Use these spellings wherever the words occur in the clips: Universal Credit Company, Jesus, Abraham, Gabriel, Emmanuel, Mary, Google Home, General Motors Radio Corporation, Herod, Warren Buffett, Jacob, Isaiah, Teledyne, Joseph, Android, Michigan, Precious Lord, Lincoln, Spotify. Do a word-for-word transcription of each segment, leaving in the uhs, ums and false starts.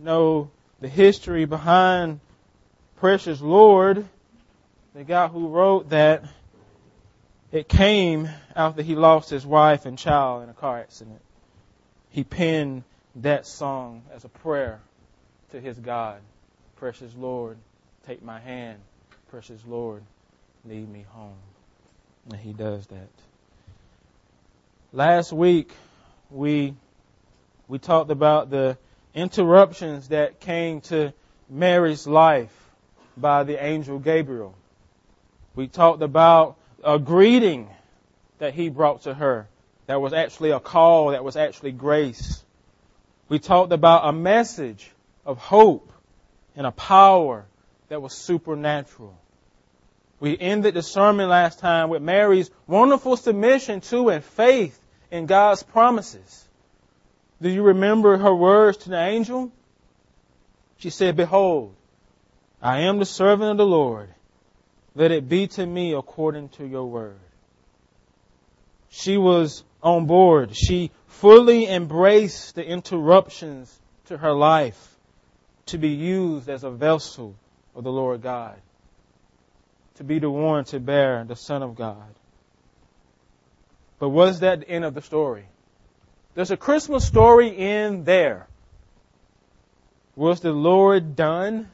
know the history behind Precious Lord, the guy who wrote that, it came after he lost his wife and child in a car accident. He penned that song as a prayer to his God. Precious Lord, take my hand. Precious Lord, lead me home. And he does that. Last week, we we talked about the interruptions that came to Mary's life by the angel Gabriel. We talked about a greeting that he brought to her that was actually a call, that was actually grace. We talked about a message of hope and a power that was supernatural. We ended the sermon last time with Mary's wonderful submission to and faith in God's promises. Do you remember her words to the angel? She said, "Behold, I am the servant of the Lord. Let it be to me according to your word." She was on board. She fully embraced the interruptions to her life to be used as a vessel of the Lord God, to be the one to bear the Son of God. But was that the end of the story? There's a Christmas story in there. Was the Lord done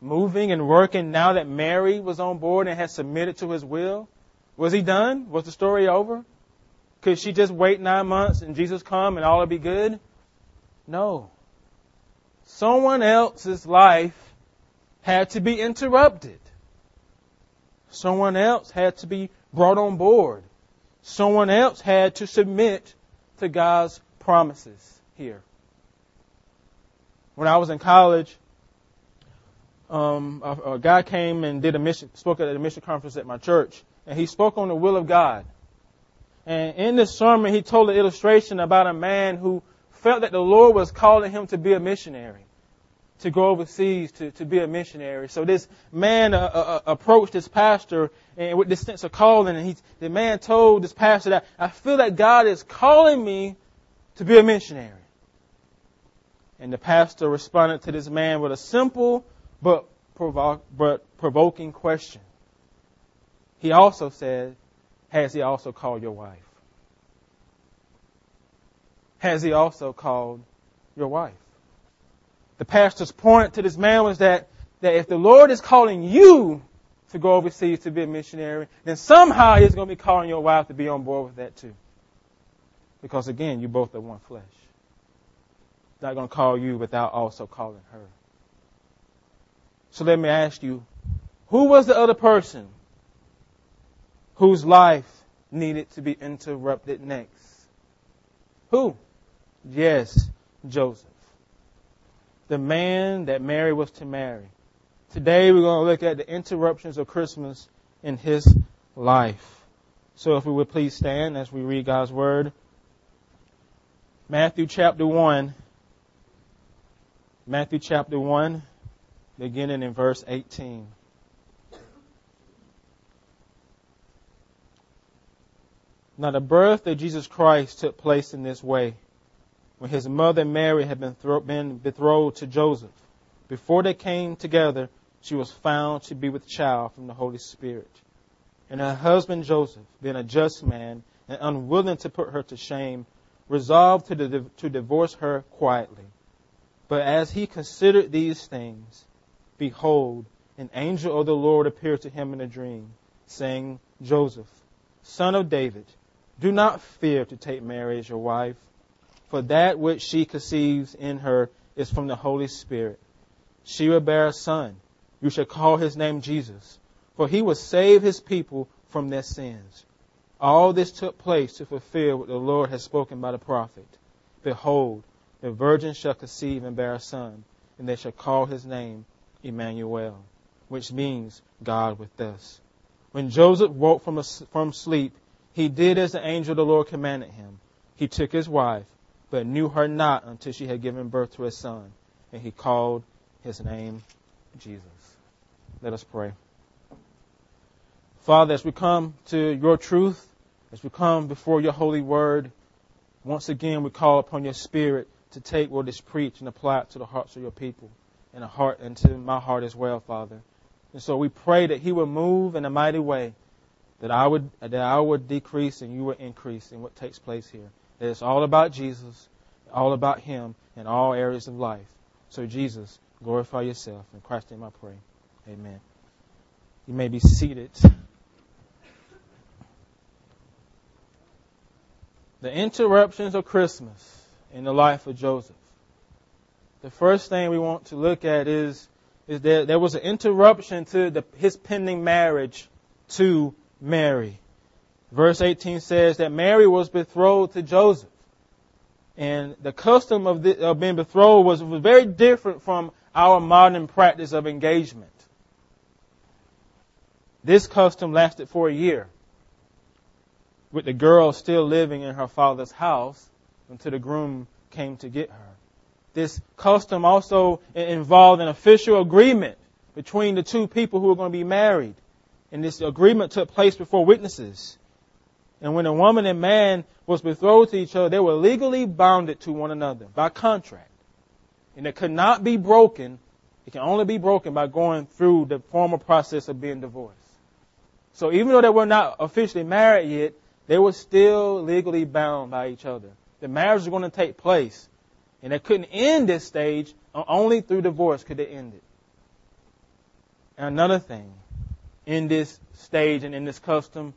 moving and working now that Mary was on board and had submitted to his will? Was he done? Was the story over? Could she just wait nine months and Jesus come and all would be good? No. Someone else's life had to be interrupted. Someone else had to be brought on board. Someone else had to submit to God's promises here. When I was in college, Um, a, a guy came and did a mission, spoke at a mission conference at my church, and he spoke on the will of God. And in this sermon, he told an illustration about a man who felt that the Lord was calling him to be a missionary, to go overseas, to, to be a missionary. So this man uh, uh, approached this pastor and with this sense of calling, and he, the man told this pastor that, "I feel that God is calling me to be a missionary." And the pastor responded to this man with a simple But, provo- but provoking question. He also said, "Has he also called your wife? Has he also called your wife?" The pastor's point to this man was that, that if the Lord is calling you to go overseas to be a missionary, then somehow he's going to be calling your wife to be on board with that too. Because again, you both are one flesh. He's not going to call you without also calling her. So let me ask you, who was the other person whose life needed to be interrupted next? Who? Yes, Joseph, the man that Mary was to marry. Today we're going to look at the interruptions of Christmas in his life. So if we would please stand as we read God's word. Matthew chapter one. Matthew chapter one. Beginning in verse eighteen. Now the birth of Jesus Christ took place in this way. When his mother Mary had been, thro- been betrothed to Joseph, before they came together, she was found to be with child from the Holy Spirit. And her husband Joseph, being a just man and unwilling to put her to shame, resolved to, di- to divorce her quietly. But as he considered these things, behold, an angel of the Lord appeared to him in a dream, saying, "Joseph, son of David, do not fear to take Mary as your wife, for that which she conceives in her is from the Holy Spirit. She will bear a son. You shall call his name Jesus, for he will save his people from their sins." All this took place to fulfill what the Lord had spoken by the prophet. "Behold, the virgin shall conceive and bear a son, and they shall call his name Emmanuel," which means God with us. When Joseph woke from, a, from sleep, he did as the angel of the Lord commanded him. He took his wife, but knew her not until she had given birth to a son, and he called his name Jesus. Let us pray. Father, as we come to your truth, as we come before your holy word, once again we call upon your Spirit to take what is preached and apply it to the hearts of your people and, a heart, and to my heart as well, Father. And so we pray that He would move in a mighty way, that I would that I would decrease and You would increase in what takes place here. That it's all about Jesus, all about Him in all areas of life. So Jesus, glorify Yourself. In Christ's name I pray. Amen. You may be seated. The interruptions of Christmas in the life of Joseph. The first thing we want to look at is, is that there was an interruption to the, his pending marriage to Mary. Verse eighteen says that Mary was betrothed to Joseph. And the custom of, the, of being betrothed was, was very different from our modern practice of engagement. This custom lasted for a year, with the girl still living in her father's house until the groom came to get her. This custom also involved an official agreement between the two people who were going to be married. And this agreement took place before witnesses. And when a woman and man was betrothed to each other, they were legally bounded to one another by contract. And it could not be broken. It can only be broken by going through the formal process of being divorced. So even though they were not officially married yet, they were still legally bound by each other. The marriage was going to take place. And they couldn't end this stage. Only through divorce could they end it. And another thing, in this stage and in this custom,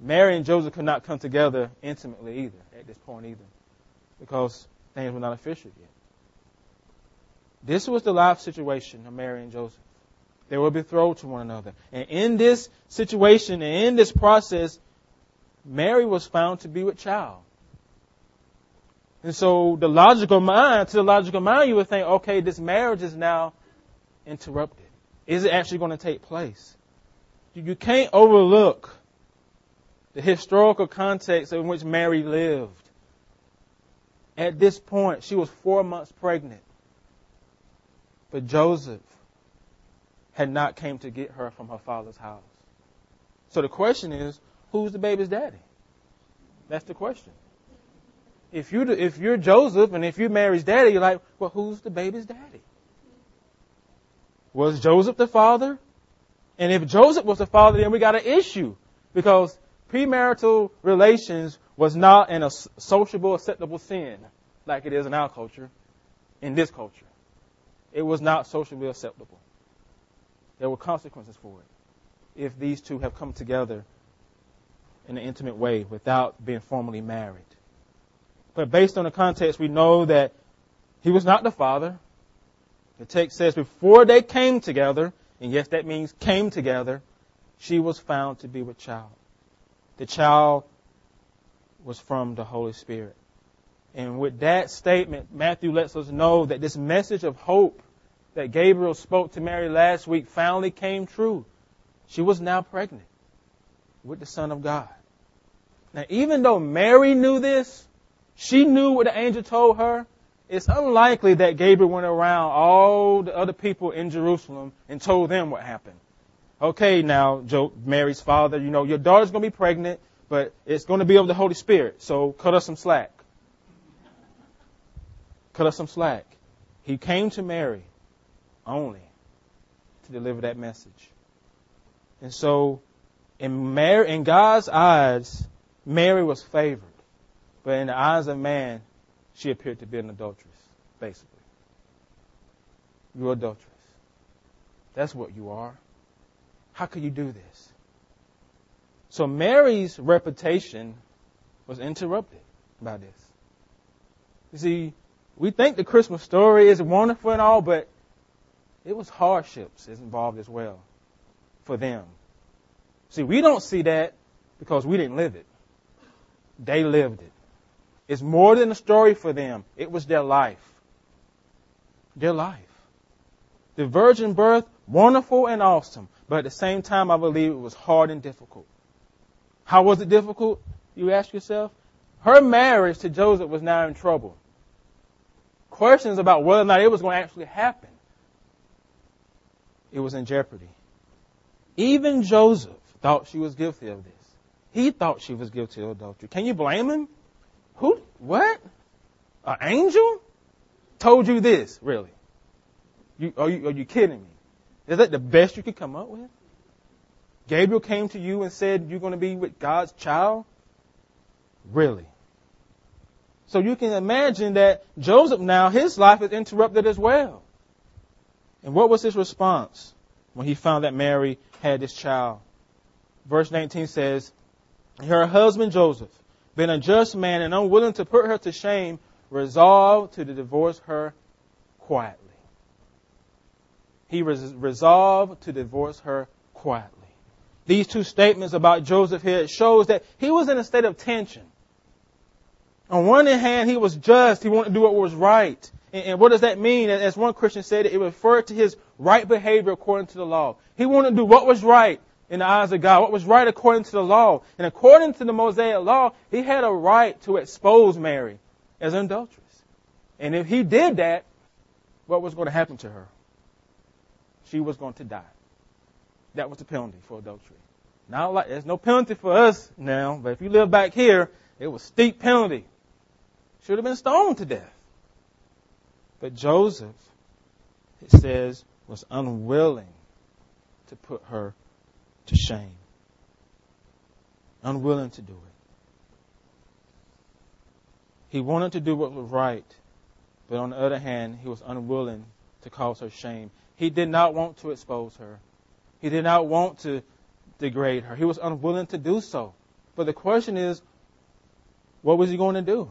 Mary and Joseph could not come together intimately either, at this point either, because things were not official yet. This was the life situation of Mary and Joseph. They were betrothed to one another. And in this situation and in this process, Mary was found to be with child. And so the logical mind, to the logical mind, you would think, okay, this marriage is now interrupted. Is it actually going to take place? You can't overlook the historical context in which Mary lived. At this point, she was four months pregnant. But Joseph had not came to get her from her father's house. So the question is, who's the baby's daddy? That's the question. If you if you're Joseph and if you're Mary's daddy, you're like, well, who's the baby's daddy? Was Joseph the father? And if Joseph was the father, then we got an issue, because premarital relations was not an sociable, acceptable sin like it is in our culture, in this culture. It was not socially acceptable. There were consequences for it if these two have come together in an intimate way without being formally married. But based on the context, we know that he was not the father. The text says before they came together, and yes, that means came together, she was found to be with child. The child was from the Holy Spirit. And with that statement, Matthew lets us know that this message of hope that Gabriel spoke to Mary last week finally came true. She was now pregnant with the Son of God. Now, even though Mary knew this, she knew what the angel told her. It's unlikely that Gabriel went around all the other people in Jerusalem and told them what happened. Okay, now, Joe, Mary's father, you know, your daughter's going to be pregnant, but it's going to be of the Holy Spirit. So cut us some slack. Cut us some slack. He came to Mary only to deliver that message. And so in, Mary, in God's eyes, Mary was favored. But in the eyes of man, she appeared to be an adulteress, basically. You're adulteress. That's what you are. How could you do this? So Mary's reputation was interrupted by this. You see, we think the Christmas story is wonderful and all, but it was hardships involved as well for them. See, we don't see that because we didn't live it. They lived it. It's more than a story for them. It was their life. Their life. The virgin birth, wonderful and awesome. But at the same time, I believe it was hard and difficult. How was it difficult, you ask yourself? Her marriage to Joseph was now in trouble. Questions about whether or not it was going to actually happen. It was in jeopardy. Even Joseph thought she was guilty of this. He thought she was guilty of adultery. Can you blame him? Who? What? An angel? told you this, really? You, are, you, are you kidding me? Is that the best you could come up with? Gabriel came to you and said you're going to be with God's child? Really? So you can imagine that Joseph now, his life is interrupted as well. And what was his response when he found that Mary had this child? Verse nineteen says, her husband Joseph, being a just man and unwilling to put her to shame, resolved to divorce her quietly. He res- resolved to divorce her quietly. These two statements about Joseph here shows that he was in a state of tension. On one hand, he was just. He wanted to do what was right. And, and what does that mean? As one Christian said, it referred to his right behavior according to the law. He wanted to do what was right in the eyes of God, what was right according to the law. And according to the Mosaic law, he had a right to expose Mary as an adulteress. And if he did that, what was going to happen to her? She was going to die. That was the penalty for adultery. Now, like, there's no penalty for us now, but if you live back here, it was steep penalty. Should have been stoned to death. But Joseph, it says, was unwilling to put her to shame. Unwilling to do it. He wanted to do what was right, but on the other hand, he was unwilling to cause her shame. He did not want to expose her. He did not want to degrade her. He was unwilling to do so. But the question is, what was he going to do?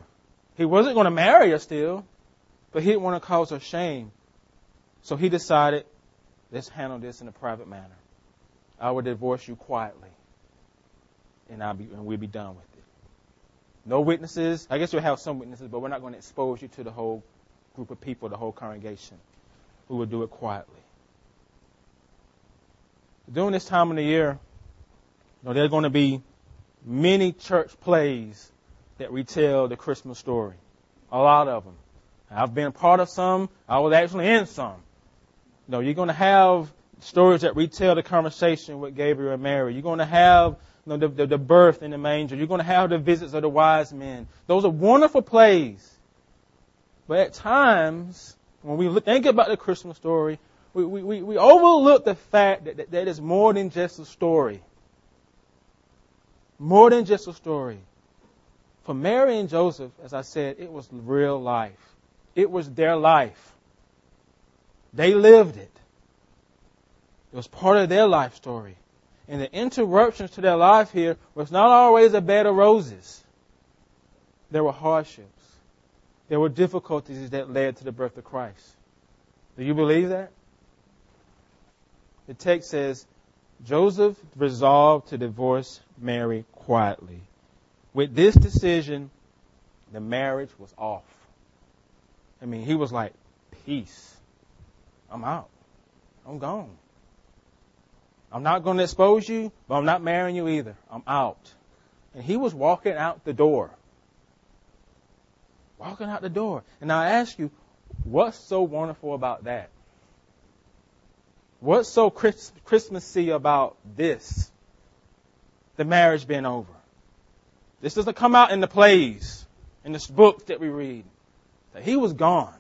He wasn't going to marry her still, but he didn't want to cause her shame. So he decided, let's handle this in a private manner. I will divorce you quietly, and I'll be, and we'll be done with it. No witnesses. I guess we'll have some witnesses, but we're not going to expose you to the whole group of people, the whole congregation. We will do it quietly. During this time of the year, you know, there are going to be many church plays that retell the Christmas story. A lot of them. I've been a part of some. I was actually in some. You know, you're going to have stories that retell the conversation with Gabriel and Mary. You're going to have, you know, the, the, the birth in the manger. You're going to have the visits of the wise men. Those are wonderful plays. But at times, when we think about the Christmas story, we, we, we, we overlook the fact that, that that is more than just a story. More than just a story. For Mary and Joseph, as I said, it was real life. It was their life. They lived it. It was part of their life story. And the interruptions to their life here was not always a bed of roses. There were hardships. There were difficulties that led to the birth of Christ. Do you believe that? The text says, Joseph resolved to divorce Mary quietly. With this decision, the marriage was off. I mean, he was like, peace. I'm out. I'm gone. I'm not going to expose you, but I'm not marrying you either. I'm out. And he was walking out the door. Walking out the door. And I ask you, what's so wonderful about that? What's so Christ- Christmassy about this? The marriage being over. This doesn't come out in the plays, in the books that we read. That he was gone.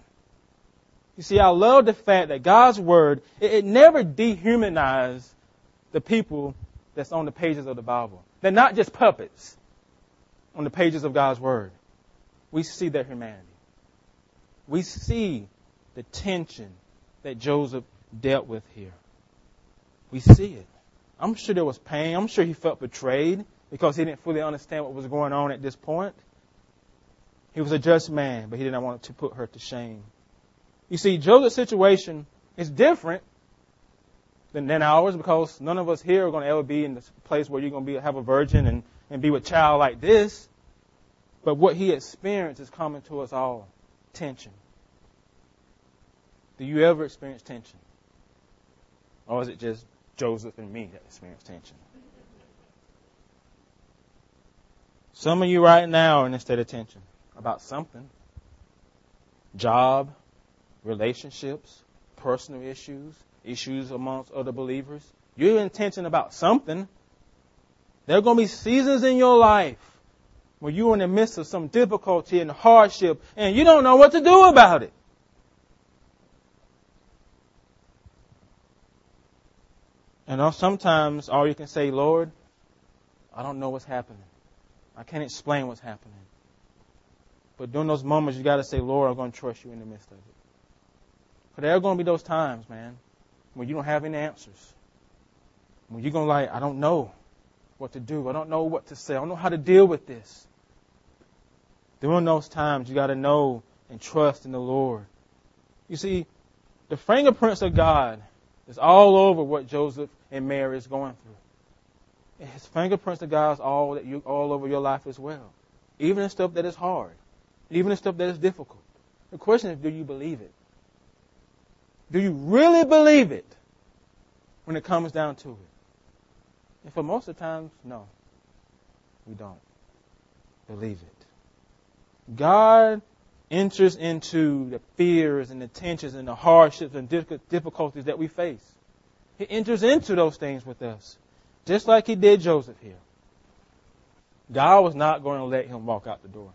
You see, I love the fact that God's word, it, it never dehumanized the people that's on the pages of the Bible. They're not just puppets on the pages of God's word. We see their humanity. We see the tension that Joseph dealt with here. We see it. I'm sure there was pain. I'm sure he felt betrayed, because he didn't fully understand what was going on at this point. He was a just man, but he didn't want to put her to shame. You see, Joseph's situation is different than, than ours, because none of us here are going to ever be in this place where you're going to be, have a virgin and, and be with child like this. But what he experienced is common to us all. Tension. Do you ever experience tension? Or is it just Joseph and me that experience tension? Some of you right now are in a state of tension about something. Job, relationships, personal issues, issues amongst other believers. You're in tension about something. There are going to be seasons in your life where you're in the midst of some difficulty and hardship, and you don't know what to do about it. And sometimes all you can say, Lord, I don't know what's happening. I can't explain what's happening. But during those moments, you got to say, Lord, I'm going to trust you in the midst of it. But there are going to be those times, man, when you don't have any answers. When you're going to like, I don't know what to do. I don't know what to say. I don't know how to deal with this. During those times, you got to know and trust in the Lord. You see, the fingerprints of God is all over what Joseph and Mary is going through. And his fingerprints of God is all, that you, all over your life as well. Even the stuff that is hard. Even the stuff that is difficult. The question is, do you believe it? Do you really believe it when it comes down to it? And for most of the times, no. We don't believe it. God enters into the fears and the tensions and the hardships and difficulties that we face. He enters into those things with us. Just like he did Joseph here. God was not going to let him walk out the door.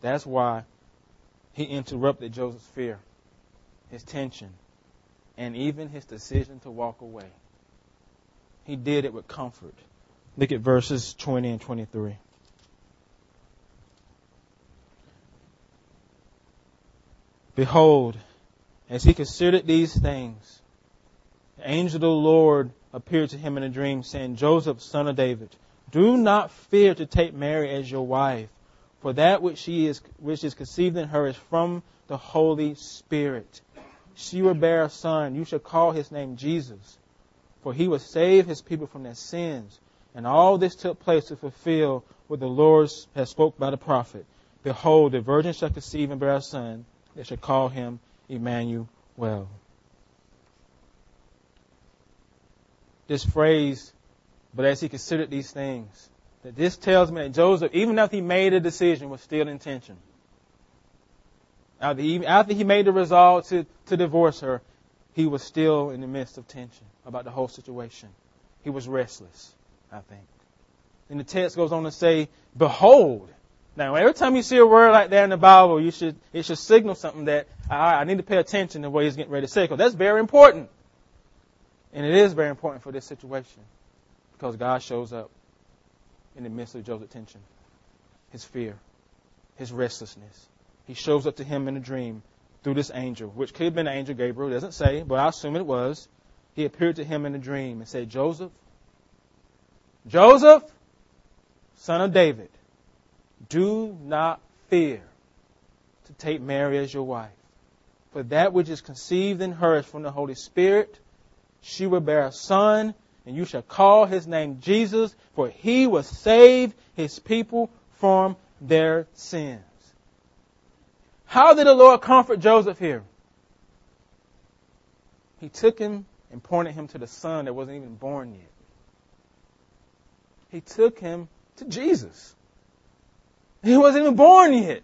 That's why he interrupted Joseph's fear, his tension, and even his decision to walk away. He did it with comfort. Look at verses twenty and twenty-three. Behold, as he considered these things, the angel of the Lord appeared to him in a dream, saying, Joseph, son of David, do not fear to take Mary as your wife, for that which she is which is conceived in her is from the Holy Spirit. She will bear a son. You shall call his name Jesus, for he will save his people from their sins. And all this took place to fulfill what the Lord has spoken by the prophet. Behold, the virgin shall conceive and bear a son. They shall call him Emmanuel. This phrase, but as he considered these things, that this tells me that Joseph, even after he made a decision, was still in tension. After he, after he made the resolve to, to divorce her, he was still in the midst of tension about the whole situation. He was restless, I think. And the text goes on to say, behold. Now, every time you see a word like that in the Bible, you should it should signal something that I, I need to pay attention to what he's getting ready to say, because that's very important. And it is very important for this situation, because God shows up in the midst of Joseph's tension, his fear, his restlessness. He shows up to him in a dream through this angel, which could have been the angel Gabriel. It doesn't say, but I assume it was. He appeared to him in a dream and said, Joseph, Joseph, son of David, do not fear to take Mary as your wife, for that which is conceived in her is from the Holy Spirit. She will bear a son, and you shall call his name Jesus, for he will save his people from their sins. How did the Lord comfort Joseph here? He took him and pointed him to the son that wasn't even born yet. He took him to Jesus. He wasn't even born yet.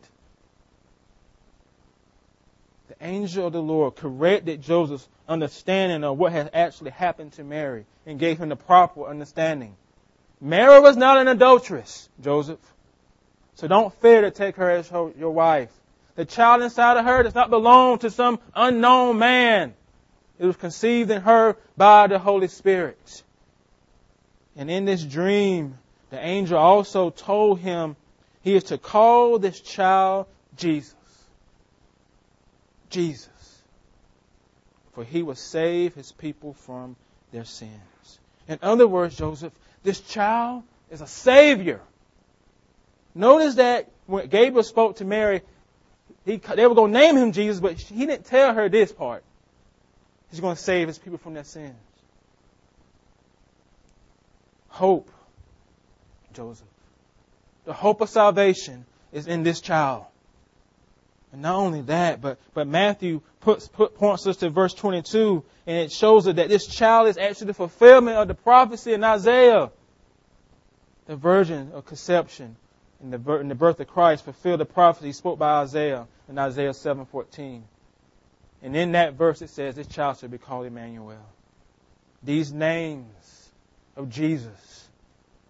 The angel of the Lord corrected Joseph's understanding of what had actually happened to Mary and gave him the proper understanding. Mary was not an adulteress, Joseph. So don't fear to take her as her, your wife. The child inside of her does not belong to some unknown man. It was conceived in her by the Holy Spirit. And in this dream, the angel also told him, he is to call this child Jesus. Jesus. For he will save his people from their sins. In other words, Joseph, this child is a Savior. Notice that when Gabriel spoke to Mary, he, they were going to name him Jesus, but he didn't tell her this part. He's going to save his people from their sins. Hope, Joseph. The hope of salvation is in this child. And not only that, but, but Matthew puts, put, points us to verse twenty-two, and it shows us that this child is actually the fulfillment of the prophecy in Isaiah. The virgin of conception and the, and the birth of Christ fulfilled the prophecy spoke by Isaiah in Isaiah seven fourteen. And in that verse it says, this child shall be called Emmanuel. These names of Jesus.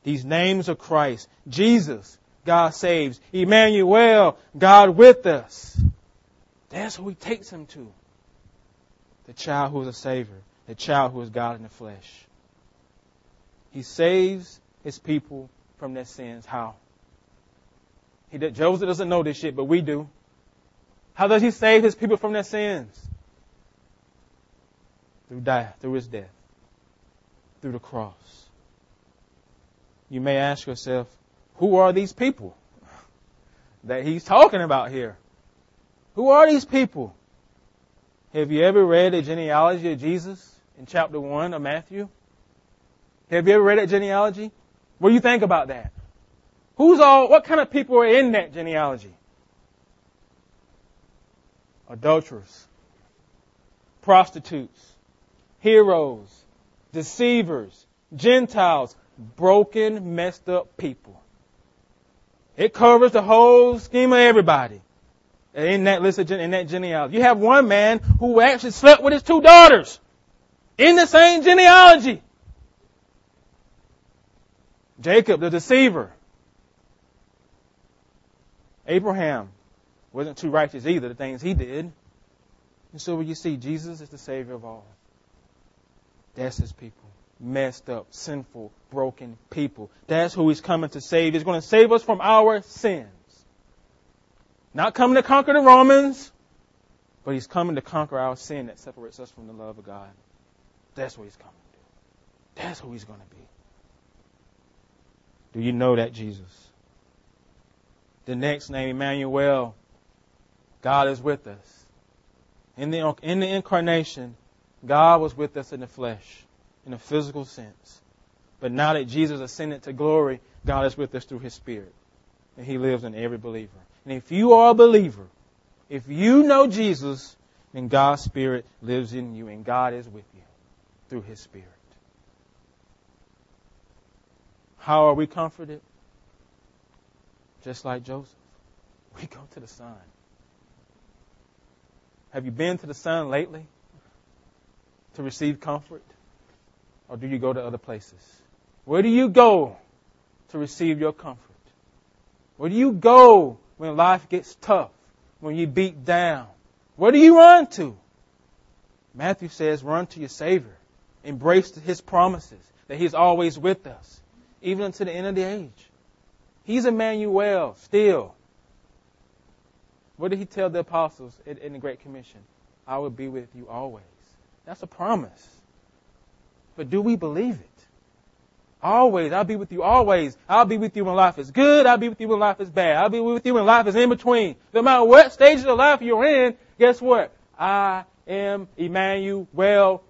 These names of Christ, Jesus, God saves. Emmanuel, God with us. That's who he takes him to. The child who is a Savior. the child who is God in the flesh. He saves his people from their sins. How? He did, Joseph doesn't know this shit, but we do. How does he save his people from their sins? Through death, through his death, through the cross. You may ask yourself, who are these people that he's talking about here? Who are these people? Have you ever read the genealogy of Jesus in chapter one of Matthew? Have you ever read that genealogy? What do you think about that? Who's all, what kind of people are in that genealogy? Adulterers, prostitutes, heroes, deceivers, Gentiles, broken, messed up people. It covers the whole scheme of everybody in that list of, in that genealogy. You have one man who actually slept with his two daughters in the same genealogy. Jacob, the deceiver. Abraham wasn't too righteous either, the things he did. And so you see, Jesus is the Savior of all. That's his people. Messed up, sinful, broken people. That's who he's coming to save. He's going to save us from our sins. Not coming to conquer the Romans, but he's coming to conquer our sin that separates us from the love of God. That's what he's coming to do. That's who he's going to be. Do you know that Jesus? The next name, Emmanuel, God is with us. In the, in the incarnation, God was with us in the flesh, in a physical sense. But now that Jesus ascended to glory, God is with us through his Spirit. And he lives in every believer. And if you are a believer, if you know Jesus, then God's Spirit lives in you and God is with you through his Spirit. How are we comforted? Just like Joseph, we go to the Son. Have you been to the Son lately to receive comfort? Or do you go to other places? Where do you go to receive your comfort? Where do you go when life gets tough, when you beat down? Where do you run to? Matthew says, run to your Savior. Embrace his promises that he's always with us, even unto the end of the age. He's Emmanuel still. What did he tell the apostles in the Great Commission? I will be with you always. That's a promise. But do we believe it? Always. I'll be with you always. I'll be with you when life is good. I'll be with you when life is bad. I'll be with you when life is in between. No matter what stage of life you're in, guess what? I am Emmanuel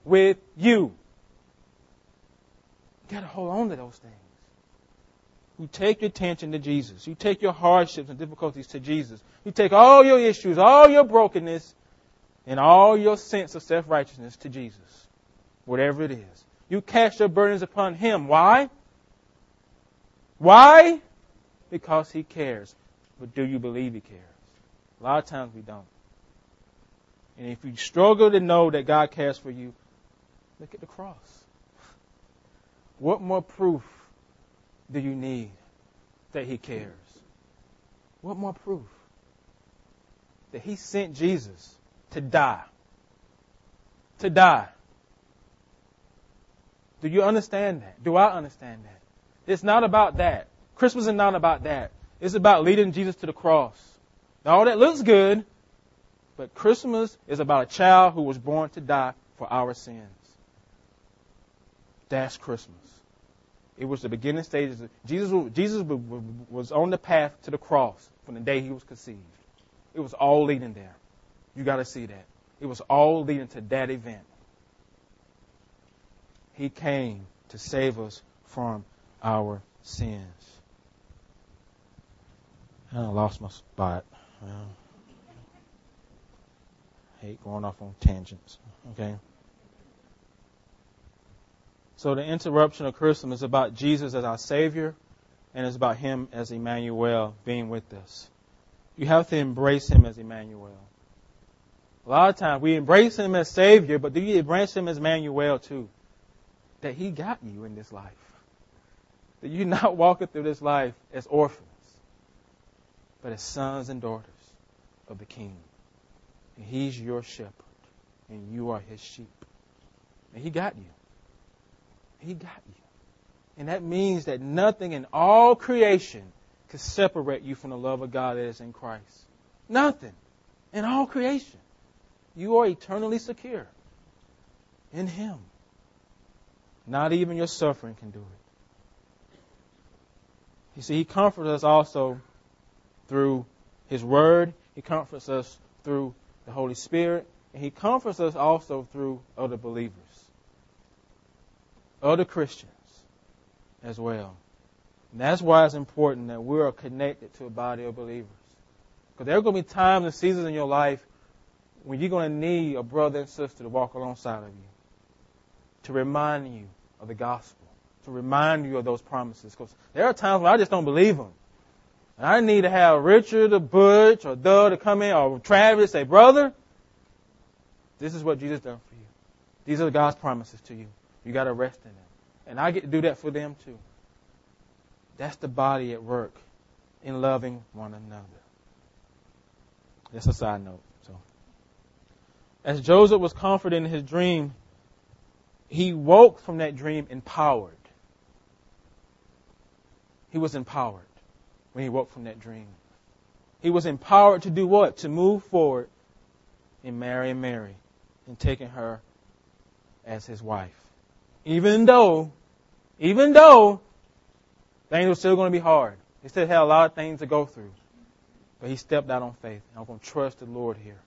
with you. You got to hold on to those things. You take your tension to Jesus. You take your hardships and difficulties to Jesus. You take all your issues, all your brokenness, and all your sense of self-righteousness to Jesus. Whatever it is. You cast your burdens upon him. Why? Why? Because he cares. But do you believe he cares? A lot of times we don't. And if you struggle to know that God cares for you, look at the cross. What more proof do you need that he cares? What more proof? That he sent Jesus to die. To die. Do you understand that? Do I understand that? It's not about that. Christmas is not about that. It's about leading Jesus to the cross. Now, all that looks good, but Christmas is about a child who was born to die for our sins. That's Christmas. It was the beginning stages. Jesus, Jesus was on the path to the cross from the day he was conceived. It was all leading there. You got to see that. It was all leading to that event. He came to save us from our sins. I lost my spot. Well, I hate going off on tangents. Okay. So the interruption of Christmas is about Jesus as our Savior, and it's about him as Emmanuel being with us. You have to embrace him as Emmanuel. A lot of times we embrace him as Savior, but do you embrace him as Emmanuel too? That he got you in this life. That you're not walking through this life as orphans, but as sons and daughters of the King. And he's your shepherd, and you are his sheep. And he got you. He got you. And that means that nothing in all creation can separate you from the love of God that is in Christ. Nothing in all creation. You are eternally secure in Him. Not even your suffering can do it. You see, He comforts us also through His Word. He comforts us through the Holy Spirit. And He comforts us also through other believers, other Christians as well. And that's why it's important that we are connected to a body of believers. Because there are going to be times and seasons in your life when you're going to need a brother and sister to walk alongside of you, to remind you of the gospel, to remind you of those promises. Because there are times when I just don't believe them. And I need to have Richard or Butch or Doug to come in, or Travis, say, brother, this is what Jesus done for you. These are God's promises to you. You got to rest in them. And I get to do that for them too. That's the body at work in loving one another. That's a side note. So, as Joseph was comforted in his dream, he woke from that dream empowered. He was empowered when he woke from that dream. He was empowered to do what? To move forward in marrying Mary and taking her as his wife. Even though, even though things were still going to be hard. He still had a lot of things to go through. But he stepped out on faith. I'm going to trust the Lord here.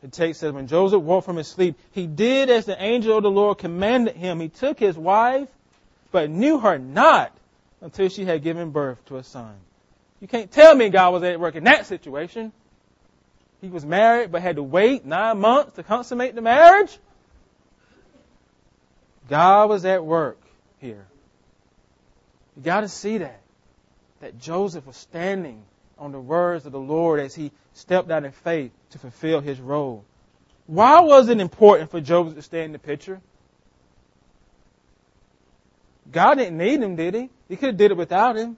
The text says, when Joseph woke from his sleep, he did as the angel of the Lord commanded him. He took his wife, but knew her not until she had given birth to a son. You can't tell me God was at work in that situation. He was married, but had to wait nine months to consummate the marriage. God was at work here. You got to see that. That Joseph was standing on the words of the Lord as he stepped out in faith to fulfill his role. Why was it important for Joseph to stay in the picture? God didn't need him, did he? He could have did it without him.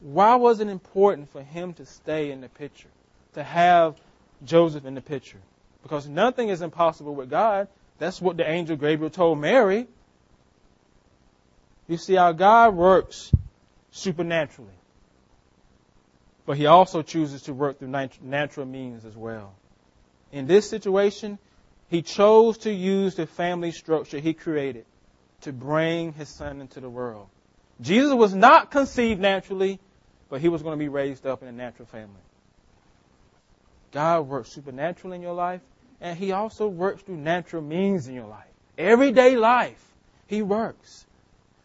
Why was it important for him to stay in the picture? To have Joseph in the picture? Because nothing is impossible with God. That's what the angel Gabriel told Mary. You see, our God works supernaturally. But He also chooses to work through nat- natural means as well. In this situation, He chose to use the family structure He created to bring His Son into the world. Jesus was not conceived naturally, but He was going to be raised up in a natural family. God works supernaturally in your life, and He also works through natural means in your life. Everyday life, He works.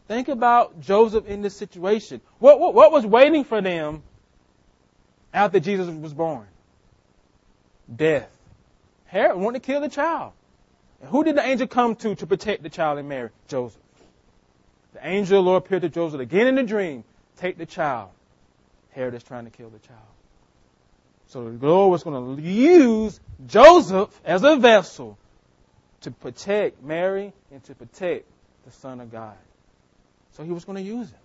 Think about Joseph in this situation. What, what, what was waiting for them after Jesus was born? Death. Herod wanted to kill the child. And who did the angel come to to protect the child and Mary? Joseph. The angel of the Lord appeared to Joseph again in a dream. Take the child. Herod is trying to kill the child. So the Lord was going to use Joseph as a vessel to protect Mary and to protect the Son of God. So He was going to use it.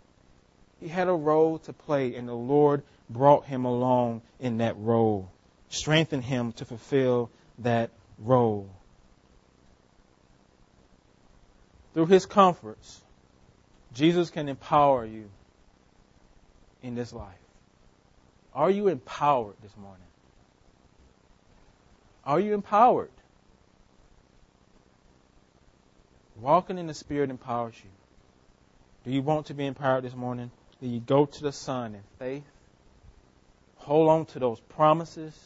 He had a role to play, and the Lord brought him along in that role, strengthened him to fulfill that role. Through His comforts, Jesus can empower you in this life. Are you empowered this morning? Are you empowered? Walking in the Spirit empowers you. Do you want to be empowered this morning? Do you go to the Son in faith? Hold on to those promises.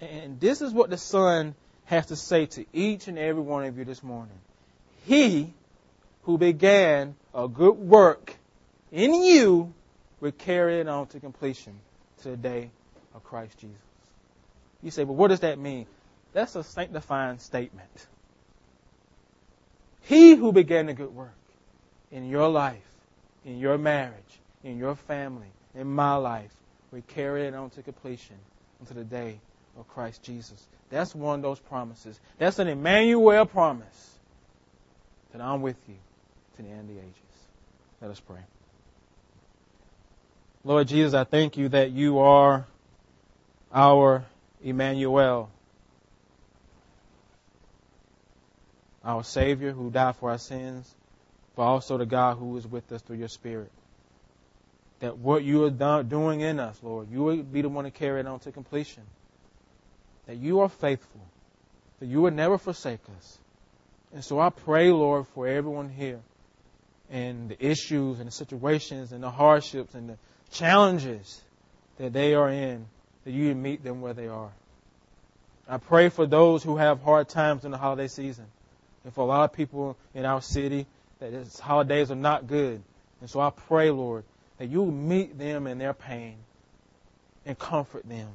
And this is what the Son has to say to each and every one of you this morning. He who began a good work in you will carry it on to completion to the day of Christ Jesus. You say, well, what does that mean? That's a sanctifying statement. He who began a good work. In your life, in your marriage, in your family, in my life, we carry it on to completion until the day of Christ Jesus. That's one of those promises. That's an Emmanuel promise that I'm with you to the end of the ages. Let us pray. Lord Jesus, I thank You that You are our Emmanuel. our Savior who died for our sins, but also the God who is with us through your Spirit. That what you are doing in us, Lord, you will be the one to carry it on to completion. That you are faithful, that you will never forsake us. And so I pray, Lord, for everyone here and the issues and the situations and the hardships and the challenges that they are in, that you meet them where they are. I pray for those who have hard times in the holiday season. And for a lot of people in our city, that its holidays are not good. And so I pray, Lord, that you meet them in their pain and comfort them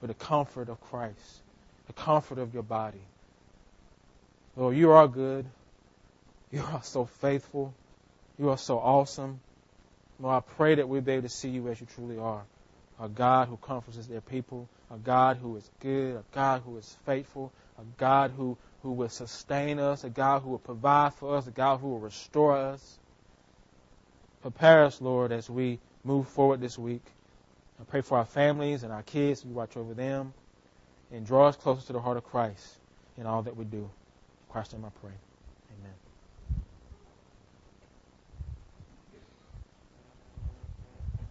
with the comfort of Christ, the comfort of your body. Lord, you are good. You are so faithful. You are so awesome. Lord, I pray that we'll be able to see you as you truly are, a God who comforts their people, a God who is good, a God who is faithful, a God who, who will sustain us, a God who will provide for us, a God who will restore us. Prepare us, Lord, as we move forward this week. I pray for our families and our kids. You watch over them and draw us closer to the heart of Christ in all that we do. In Christ's name I pray.